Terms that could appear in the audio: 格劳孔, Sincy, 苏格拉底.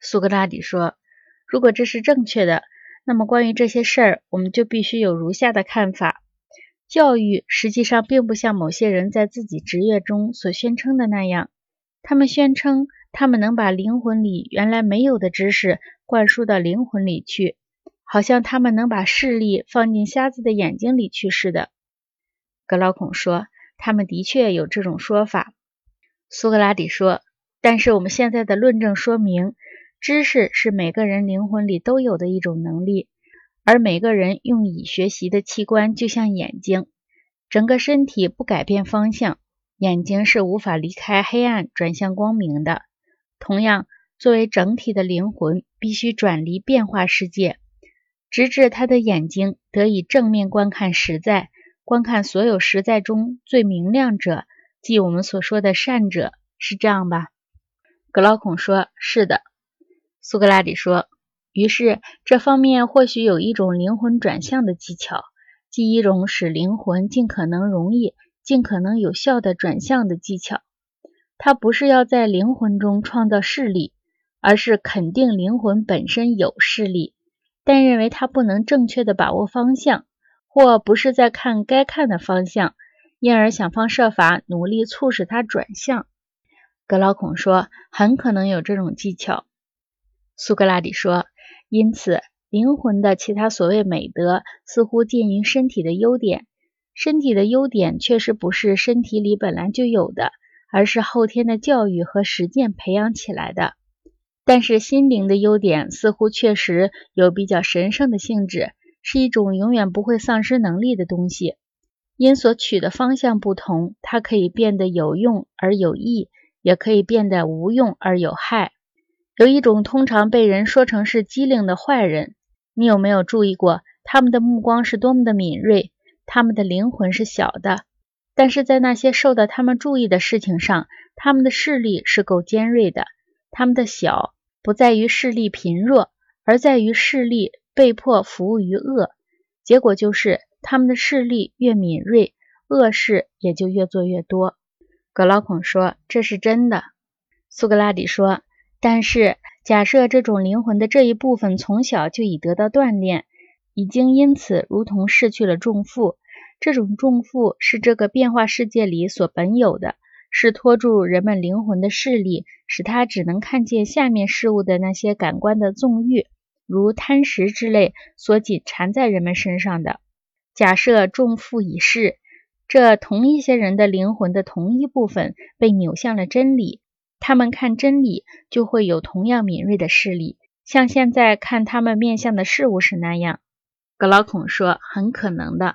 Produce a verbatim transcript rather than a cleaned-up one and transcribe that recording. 苏格拉底说，如果这是正确的，那么关于这些事儿，我们就必须有如下的看法。教育实际上并不像某些人在自己职业中所宣称的那样，他们宣称他们能把灵魂里原来没有的知识灌输到灵魂里去，好像他们能把视力放进瞎子的眼睛里去似的。格劳孔说，他们的确有这种说法。苏格拉底说，但是我们现在的论证说明，知识是每个人灵魂里都有的一种能力，而每个人用以学习的器官就像眼睛，整个身体不改变方向，眼睛是无法离开黑暗转向光明的。同样，作为整体的灵魂必须转离变化世界，直至他的眼睛得以正面观看实在，观看所有实在中最明亮者，即我们所说的善者，是这样吧？格劳孔说，是的。苏格拉底说，于是这方面或许有一种灵魂转向的技巧，即一种使灵魂尽可能容易、尽可能有效的转向的技巧。它不是要在灵魂中创造势力，而是肯定灵魂本身有势力，但认为它不能正确地把握方向，或不是在看该看的方向，因而想方设法努力促使它转向。格劳孔说，很可能有这种技巧。苏格拉底说，因此灵魂的其他所谓美德似乎近于身体的优点，身体的优点确实不是身体里本来就有的，而是后天的教育和实践培养起来的。但是心灵的优点似乎确实有比较神圣的性质，是一种永远不会丧失能力的东西。因所取的方向不同，它可以变得有用而有益，也可以变得无用而有害。有一种通常被人说成是机灵的坏人，你有没有注意过，他们的目光是多么的敏锐，他们的灵魂是小的，但是在那些受到他们注意的事情上，他们的视力是够尖锐的。他们的小不在于视力贫弱，而在于视力被迫服务于恶，结果就是他们的视力越敏锐，恶事也就越做越多。格劳孔说，这是真的。苏格拉底说，但是假设这种灵魂的这一部分从小就已得到锻炼，已经因此如同失去了重负，这种重负是这个变化世界里所本有的，是拖住人们灵魂的视力，使他只能看见下面事物的那些感官的纵欲，如贪食之类所紧缠在人们身上的。假设重负已逝，这同一些人的灵魂的同一部分被扭向了真理，他们看真理就会有同样敏锐的视力，像现在看他们面向的事物是那样。格劳孔说，很可能的。